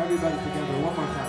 Everybody together, one more time.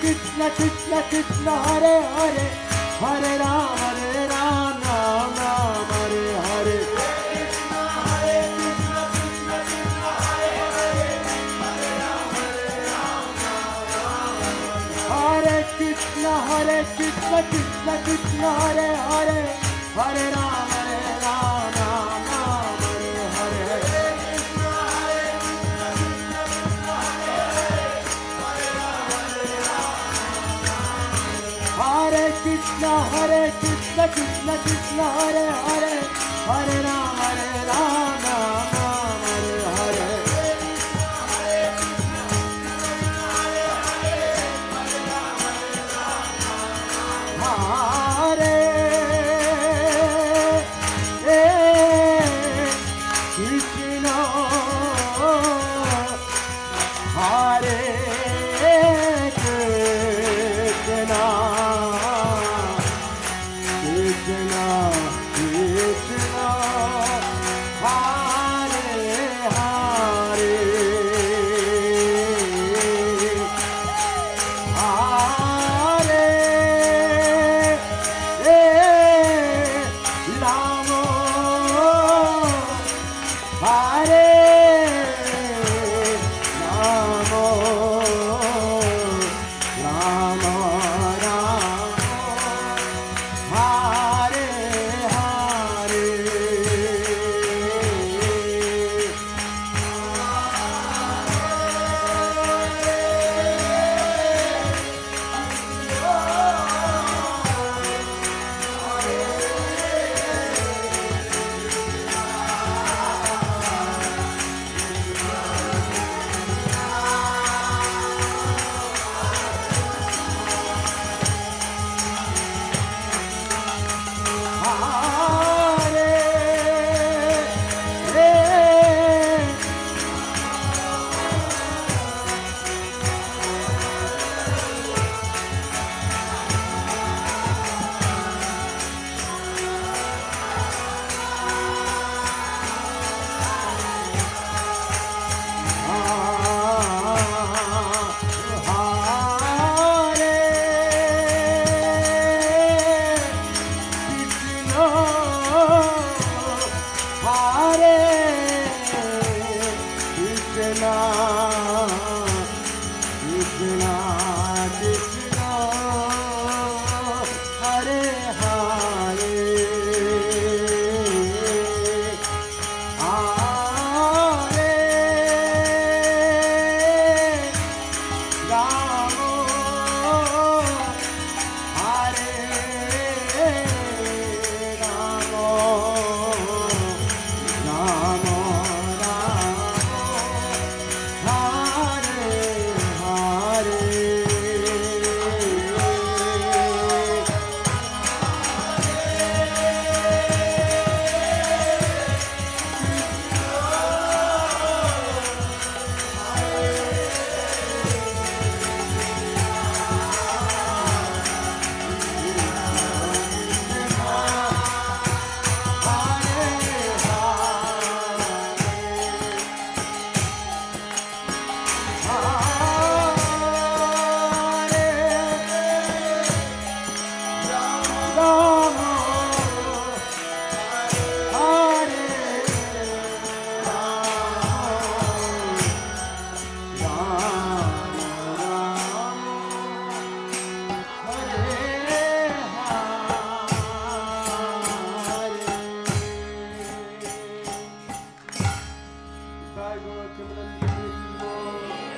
Krishna, Krishna, Hare Bye, Lord.